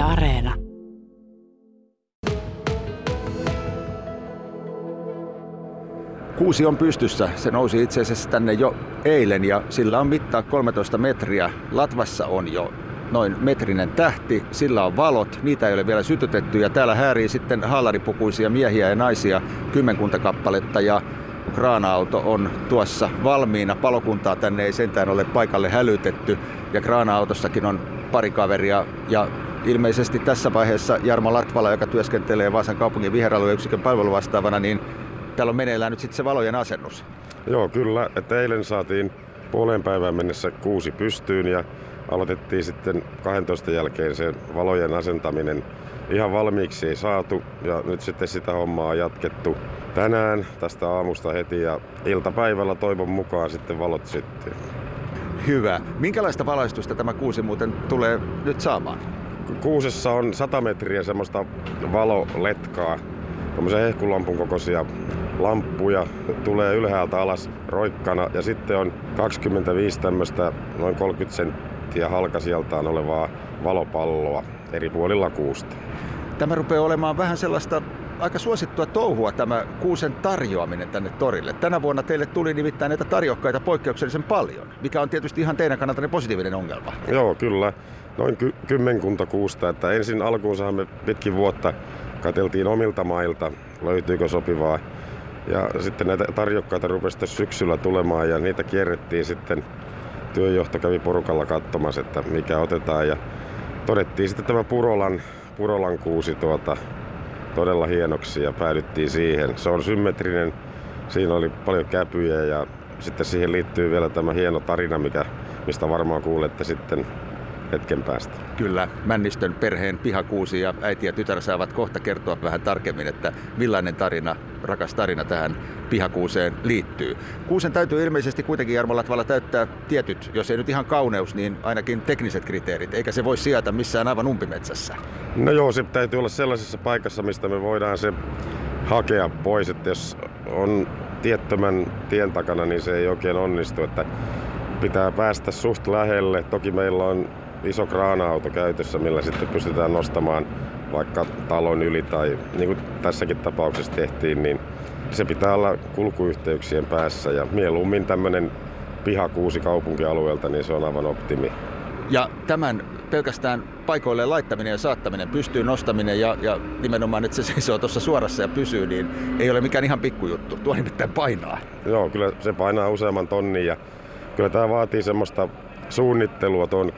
Yle Areena. Kuusi on pystyssä. Se nousi itse asiassa tänne jo eilen ja sillä on mittaa 13 metriä. Latvassa on jo noin metrinen tähti. Sillä on valot. Niitä ei ole vielä sytytetty ja täällä häärii sitten haalaripukuisia miehiä ja naisia kymmenkunta kappaletta ja kraana-auto on tuossa valmiina. Palokuntaa tänne ei sentään ole paikalle hälytetty ja kraana-autossakin on pari kaveria ja ilmeisesti tässä vaiheessa Jarmo Latvala, joka työskentelee Vaasan kaupungin viheralueyksikön palveluvastaavana, niin täällä on meneillään nyt sitten se valojen asennus. Joo, kyllä. Että eilen saatiin puoleen päivään mennessä 6 pystyyn ja aloitettiin sitten 12 jälkeen sen valojen asentaminen. Ihan valmiiksi ei saatu ja nyt sitten sitä hommaa on jatkettu tänään tästä aamusta heti ja iltapäivällä toivon mukaan sitten valot syttyy. Hyvä. Minkälaista valaistusta tämä kuusi muuten tulee nyt saamaan? Kuusessa on 100 metriä semmoista valoletkaa. Tuommoisen hehkulampun kokoisia lamppuja tulee ylhäältä alas roikkana ja sitten on 25 tämmöistä noin 30 senttiä halkasijaltaan olevaa valopalloa eri puolilla kuusta. Tämä rupeaa olemaan vähän sellaista aika suosittua touhua tämä kuusen tarjoaminen tänne torille. Tänä vuonna teille tuli nimittäin näitä tarjokkaita poikkeuksellisen paljon, mikä on tietysti ihan teidän kannaltanne positiivinen ongelma. Joo, kyllä. Noin kymmenkunta kuusta. Että ensin alkuunsahan me pitkin vuotta katseltiin omilta mailta, löytyykö sopivaa. Ja sitten näitä tarjokkaita rupesi syksyllä tulemaan ja niitä kierrettiin sitten. Työjohto kävi porukalla katsomassa, että mikä otetaan. Ja todettiin sitten tämä Purolan kuusi todella hienoksi ja päädyttiin siihen. Se on symmetrinen, siinä oli paljon käpyjä ja sitten siihen liittyy vielä tämä hieno tarina, mistä varmaan kuulette sitten hetken päästä. Kyllä, Männistön perheen pihakuusi ja äiti ja tytär saavat kohta kertoa vähän tarkemmin, että millainen tarina, rakas tarina tähän pihakuuseen liittyy. Kuusen täytyy ilmeisesti kuitenkin Jarmo Latvala täyttää tietyt, jos ei nyt ihan kauneus, niin ainakin tekniset kriteerit, eikä se voi sijaita missään aivan umpimetsässä. No joo, se täytyy olla sellaisessa paikassa, mistä me voidaan se hakea pois, että jos on tiettömän tien takana, niin se ei oikein onnistu, että pitää päästä suht lähelle. Toki meillä on iso kraana-auto käytössä, millä sitten pystytään nostamaan vaikka talon yli tai niin kuin tässäkin tapauksessa tehtiin, niin se pitää olla kulkuyhteyksien päässä ja mieluummin tämmöinen pihakuusi kaupunkialueelta, niin se on aivan optimi. Ja tämän pelkästään paikoilleen laittaminen ja saattaminen, pystyyn nostaminen ja nimenomaan, että se seisoo tuossa suorassa ja pysyy, niin ei ole mikään ihan pikkujuttu. Tuo nimittäin painaa. Joo, kyllä se painaa useamman tonnin ja kyllä tämä vaatii semmoista suunnittelua tuon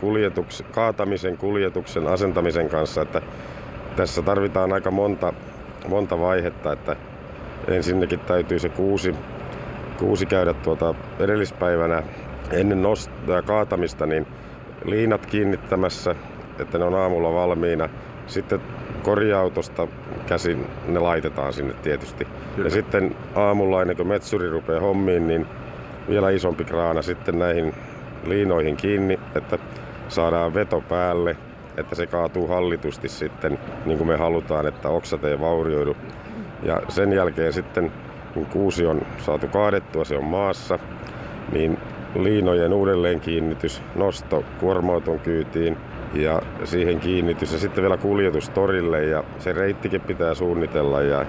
kaatamisen, kuljetuksen, asentamisen kanssa, että tässä tarvitaan aika monta vaihetta, että ensinnäkin täytyy se kuusi käydä edellispäivänä ennen kaatamista, niin liinat kiinnittämässä, että ne on aamulla valmiina. Sitten korja-autosta käsin ne laitetaan sinne tietysti. Kyllä. Ja sitten aamulla ennen kuin metsuri rupeaa hommiin, niin vielä isompi kraana sitten näihin liinoihin kiinni, että saadaan veto päälle, että se kaatuu hallitusti sitten, niin kuin me halutaan, että oksat ei vaurioidu. Ja sen jälkeen sitten, kun kuusi on saatu kaadettua, se on maassa, niin liinojen uudelleen kiinnitys, nosto kuorma-auton kyytiin ja siihen kiinnitys ja sitten vielä kuljetus torille ja se reittikin pitää suunnitella ja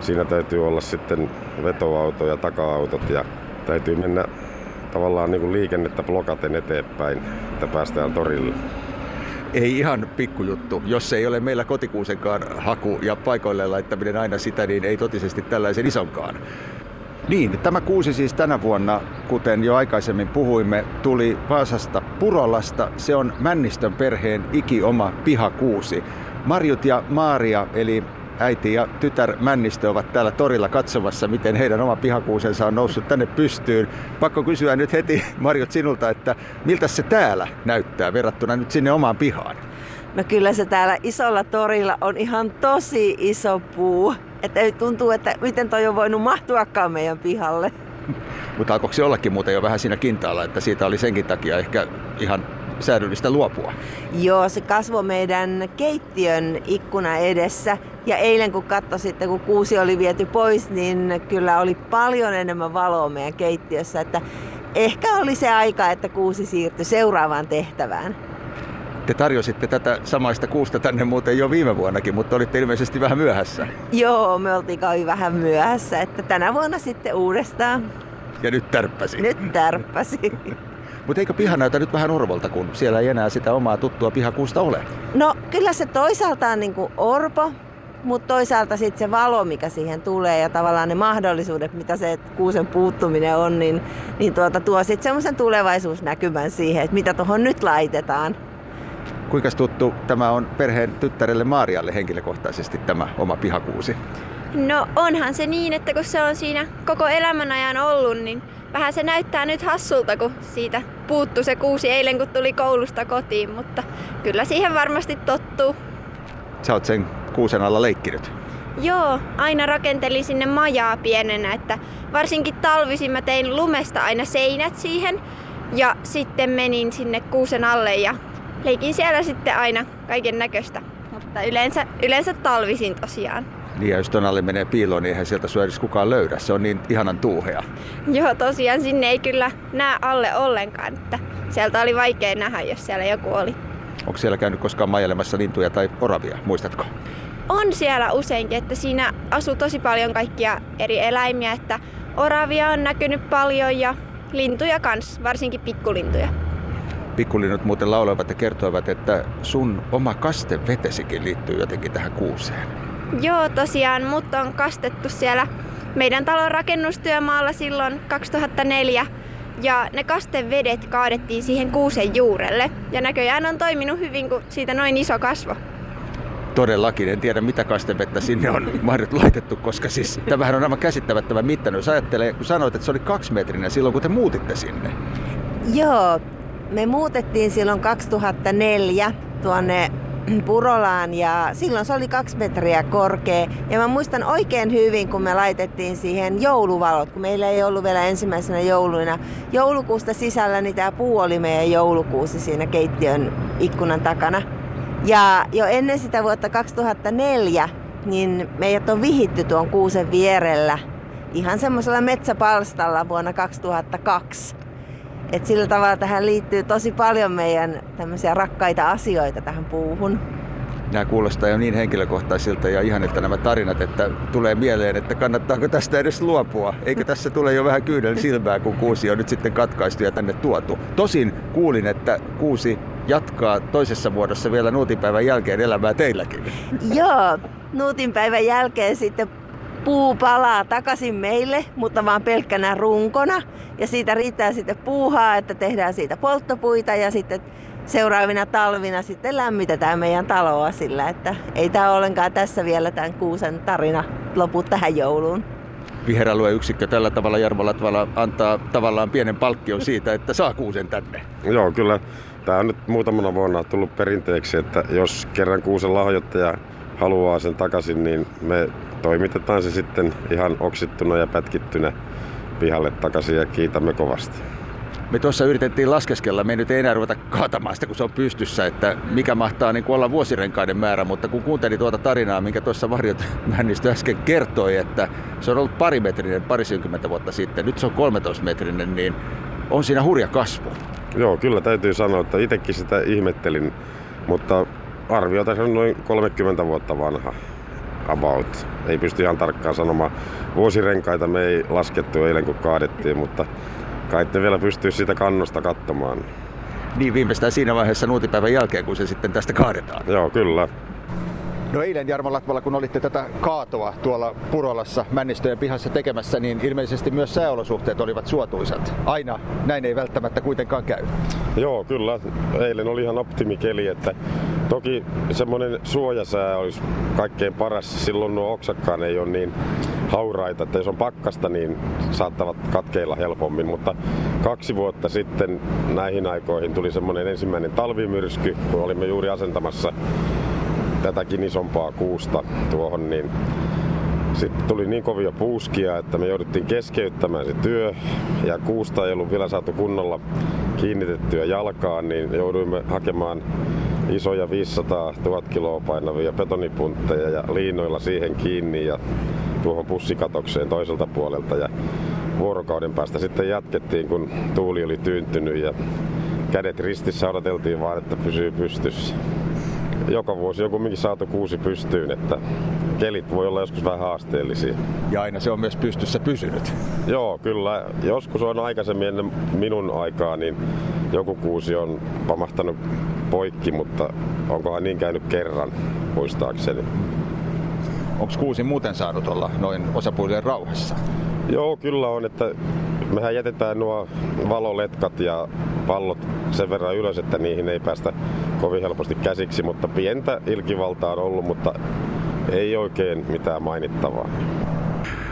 siinä täytyy olla sitten vetoauto ja taka-autot ja täytyy mennä tavallaan niin kuin liikennettä blokaten eteenpäin, että päästään torille. Ei ihan pikkujuttu. Jos ei ole meillä kotikuusenkaan haku ja paikoilleen laittaminen aina sitä, niin ei totisesti tällaisen isonkaan. Niin, tämä kuusi siis tänä vuonna, kuten jo aikaisemmin puhuimme, tuli Vaasasta Purolasta. Se on Männistön perheen ikioma pihakuusi. Marjut ja Maaria, eli äiti ja tytär Männistö, ovat täällä torilla katsomassa, miten heidän oma pihakuusensa on noussut tänne pystyyn. Pakko kysyä nyt heti, Marjut, sinulta, että miltä se täällä näyttää verrattuna nyt sinne omaan pihaan? No kyllä se täällä isolla torilla on ihan tosi iso puu. Että tuntuu, että miten toi on voinut mahtuakaan meidän pihalle. Mutta alkoiko se ollakin muuten jo vähän siinä kintaalla, että siitä oli senkin takia ehkä ihan säädyllistä luopua? Joo, se kasvoi meidän keittiön ikkuna edessä. Ja eilen kun katsoi sitten, kun kuusi oli viety pois, niin kyllä oli paljon enemmän valoa meidän keittiössä. Että ehkä oli se aika, että kuusi siirtyi seuraavaan tehtävään. te tarjositte tätä samaista kuusta tänne muuten jo viime vuonnakin, mutta olitte ilmeisesti vähän myöhässä. Joo, me oltiin kai vähän myöhässä, että tänä vuonna sitten uudestaan. Ja nyt tärppäsi. Nyt tärppäsi. Mutta eikö piha näytä nyt vähän orvolta, kun siellä ei enää sitä omaa tuttua pihakuusta ole? No kyllä se toisaalta on niin kuin orpo, mutta toisaalta sitten se valo, mikä siihen tulee ja tavallaan ne mahdollisuudet, mitä se kuusen puuttuminen on, niin tuo sitten semmoisen tulevaisuusnäkymän siihen, että mitä tuohon nyt laitetaan. Kuinka tuttu tämä on perheen tyttärelle Maarialle henkilökohtaisesti tämä oma pihakuusi? No onhan se niin, että kun se on siinä koko elämän ajan ollut, niin vähän se näyttää nyt hassulta, kun siitä puuttuu se kuusi eilen, kun tuli koulusta kotiin, mutta kyllä siihen varmasti tottuu. Sä oot sen kuusen alla leikkinyt? Joo, aina rakentelin sinne majaa pienenä, että varsinkin talvisin mä tein lumesta aina seinät siihen ja sitten menin sinne kuusen alle ja leikin siellä sitten aina kaiken näköistä, mutta yleensä talvisin tosiaan. Niin, ja jos ton alle menee piiloon, niin eihän sieltä sua edes kukaan löydä. Se on niin ihanan tuuhea. Joo, tosiaan sinne ei kyllä näe alle ollenkaan. Että sieltä oli vaikea nähdä, jos siellä joku oli. Onko siellä käynyt koskaan majailemassa lintuja tai oravia, muistatko? On siellä useinkin, että siinä asuu tosi paljon kaikkia eri eläimiä. Että oravia on näkynyt paljon ja lintuja kans, varsinkin pikkulintuja. Pikkulinnut muuten lauloivat ja kertoivat, että sun oma kastevetesikin liittyy jotenkin tähän kuuseen. Joo, tosiaan mut on kastettu siellä meidän talon rakennustyömaalla silloin 2004 ja ne kastevedet kaadettiin siihen kuusen juurelle ja näköjään on toiminut hyvin, kun siitä noin iso kasvo. Todellakin, en tiedä mitä kastevettä sinne on laitettu, koska siis tämähän on aivan käsittämättömän mittainen. Jos ajattelee, kun sanoit, että se oli 2-metrinen silloin, kun te muutitte sinne. Joo, me muutettiin silloin 2004 tuonne Purolaan ja silloin se oli 2 metriä korkea ja mä muistan oikein hyvin, kun me laitettiin siihen jouluvalot, kun meillä ei ollut vielä ensimmäisenä jouluina joulukuusta sisällä, niin tää puu oli meidän joulukuusi siinä keittiön ikkunan takana. Ja jo ennen sitä vuotta 2004, niin meidät on vihitty tuon kuusen vierellä ihan semmoisella metsäpalstalla vuonna 2002. Et sillä tavalla tähän liittyy tosi paljon meidän tämmöisiä rakkaita asioita tähän puuhun. Nämä kuulostaa jo niin henkilökohtaisilta ja ihanilta nämä tarinat, että tulee mieleen, että kannattaako tästä edes luopua. Eikö tässä tule jo vähän kyynel silmään, kun kuusi on nyt sitten katkaistu ja tänne tuotu. Tosin kuulin, että kuusi jatkaa toisessa muodossa vielä nuutinpäivän jälkeen elämää teilläkin. Joo, nuutinpäivän jälkeen sitten puu palaa takaisin meille, mutta vaan pelkkänä runkona. Ja siitä riittää sitten puuhaa, että tehdään siitä polttopuita ja sitten seuraavina talvina sitten lämmitetään meidän taloa sillä, että ei tämä ollenkaan tässä vielä tämän kuusen tarina lopu tähän jouluun. Viheralueyksikkö tällä tavalla Jarmo Latvala antaa tavallaan pienen palkkion siitä, että saa kuusen tänne. Joo, kyllä. Tämä on nyt muutamana vuonna tullut perinteeksi, että jos kerran kuusen lahjoittaja haluaa sen takaisin, niin me toimitetaan se sitten ihan oksittuna ja pätkittynä pihalle takaisin ja kiitämme kovasti. Me tuossa yritettiin laskeskella, me ei nyt enää ruveta kaatamaan sitä, kun se on pystyssä, että mikä mahtaa niin olla vuosirenkaiden määrä, mutta kun kuuntelin tuota tarinaa, minkä tuossa Marjut Männistö äsken kertoi, että se on ollut parimetrinen parisinkymmentä vuotta sitten, nyt se on 13-metrinen, niin on siinä hurja kasvu. Joo, kyllä täytyy sanoa, että itsekin sitä ihmettelin, mutta arviota se on noin 30 vuotta vanha. About. Ei pysty ihan tarkkaan sanomaan. Vuosirenkaita me ei laskettu eilen, kun kaadettiin, mutta kai te vielä pystyy sitä kannosta katsomaan. Niin, viimeistään siinä vaiheessa nuutipäivän jälkeen, kun se sitten tästä kaadetaan. Joo, kyllä. No eilen Jarmo Latvala, kun olitte tätä kaatoa tuolla Purolassa Männistöjen pihassa tekemässä, niin ilmeisesti myös sääolosuhteet olivat suotuisat. Aina näin ei välttämättä kuitenkaan käy. Joo, kyllä. Eilen oli ihan optimikeli, että toki semmoinen suojasää olisi kaikkein paras. Silloin nuo oksakkaan ei ole niin hauraita, että jos on pakkasta, niin saattavat katkeilla helpommin. Mutta 2 vuotta sitten näihin aikoihin tuli semmoinen ensimmäinen talvimyrsky, kun olimme juuri asentamassa tätäkin isompaa kuusta tuohon, niin sitten tuli niin kovia puuskia, että me jouduttiin keskeyttämään se työ ja kuusta ei ollut vielä saatu kunnolla kiinnitettyä jalkaan, niin jouduimme hakemaan isoja 500 000 kiloa painavia betonipuntteja ja liinoilla siihen kiinni ja tuohon pussikatokseen toiselta puolelta ja vuorokauden päästä sitten jatkettiin, kun tuuli oli tyyntynyt ja kädet ristissä odoteltiin vaan, että pysyy pystyssä. Joka vuosi on kumminkin saatu 6 pystyyn, että kelit voi olla joskus vähän haasteellisia. Ja aina se on myös pystyssä pysynyt. Joo, kyllä. Joskus on aikaisemmin ennen minun aikaa, niin joku kuusi on pamahtanut poikki, mutta onkohan niin käynyt kerran, muistaakseni. Onko kuusi muuten saanut olla noin osapuilleen rauhassa? Joo, kyllä on, että mehän jätetään nuo valoletkat ja pallot sen verran ylös, että niihin ei päästä kovin helposti käsiksi, mutta pientä ilkivaltaa on ollut, mutta ei oikein mitään mainittavaa.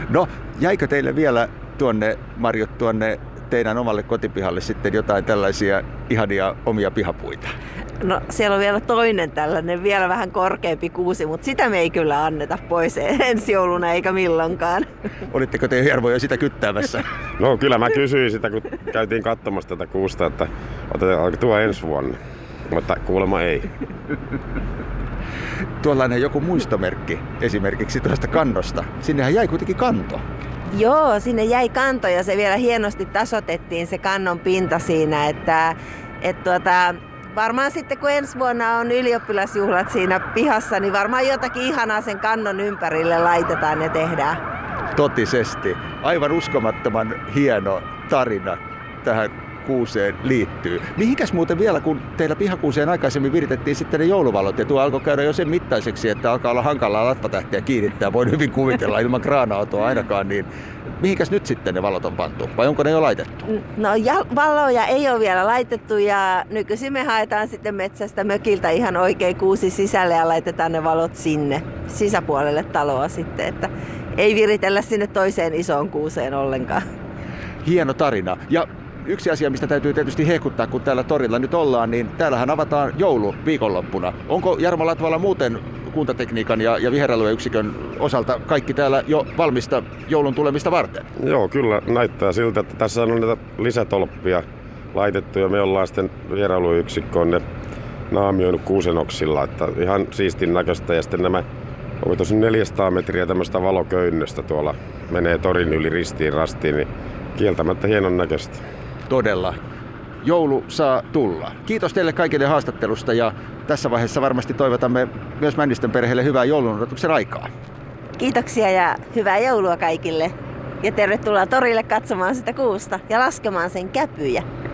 No, jäikö teille vielä tuonne, Marjut, tuonne teidän omalle kotipihalle sitten jotain tällaisia ihania omia pihapuita? No, siellä on vielä toinen tällainen, vielä vähän korkeampi kuusi, mutta sitä me ei kyllä anneta pois ensi jouluna eikä milloinkaan. Olitteko te, Jarmo, jo sitä kyttäämässä? No, kyllä mä kysyin sitä, kun käytiin katsomassa tätä kuusta, että otetaan tuo ensi vuonna, mutta kuulemma ei. Tuollainen joku muistomerkki esimerkiksi tuosta kannosta. Sinnehän jäi kuitenkin kanto. Joo, sinne jäi kanto ja se vielä hienosti tasotettiin se kannon pinta siinä, että varmaan sitten kun ensi vuonna on ylioppilasjuhlat siinä pihassa, niin varmaan jotakin ihanaa sen kannon ympärille laitetaan ja tehdään. Totisesti. Aivan uskomattoman hieno tarina tähän kuuseen liittyy. Mihinkäs muuten vielä, kun teillä pihakuuseen aikaisemmin viritettiin sitten ne jouluvalot ja tuo alkoi käydä jo sen mittaiseksi, että alkaa olla hankalaa latvatähtiä kiinnittää, voin hyvin kuvitella ilman kraana-autoa ainakaan, niin mihinkäs nyt sitten ne valot on pantu? Vai onko ne jo laitettu? No valoja ei ole vielä laitettu ja nykyisin me haetaan sitten metsästä mökiltä ihan oikein kuusi sisälle ja laitetaan ne valot sinne sisäpuolelle taloa sitten, että ei viritellä sinne toiseen isoon kuuseen ollenkaan. Hieno tarina. Ja yksi asia, mistä täytyy tietysti hehkuttaa, kun täällä torilla nyt ollaan, niin täällähän avataan joulu viikonloppuna. Onko Jarmo Latvala muuten kuntatekniikan ja viheralueyksikön osalta kaikki täällä jo valmista joulun tulemista varten? Joo, kyllä näyttää siltä, että tässä on näitä lisätolppia laitettu ja me ollaan sitten viheralueyksikköön ne naamioinut kuusenoksilla. Että ihan siistin näköistä ja sitten nämä, onko tuossa 400 metriä tämmöistä valoköynnöstä tuolla menee torin yli ristiin rastiin, niin kieltämättä hienon näköistä. Todella. Joulu saa tulla. Kiitos teille kaikille haastattelusta ja tässä vaiheessa varmasti toivotamme myös Männistön perheelle hyvää joulunodotuksen aikaa. Kiitoksia ja hyvää joulua kaikille. Ja tervetuloa torille katsomaan sitä kuusta ja laskemaan sen käpyjä.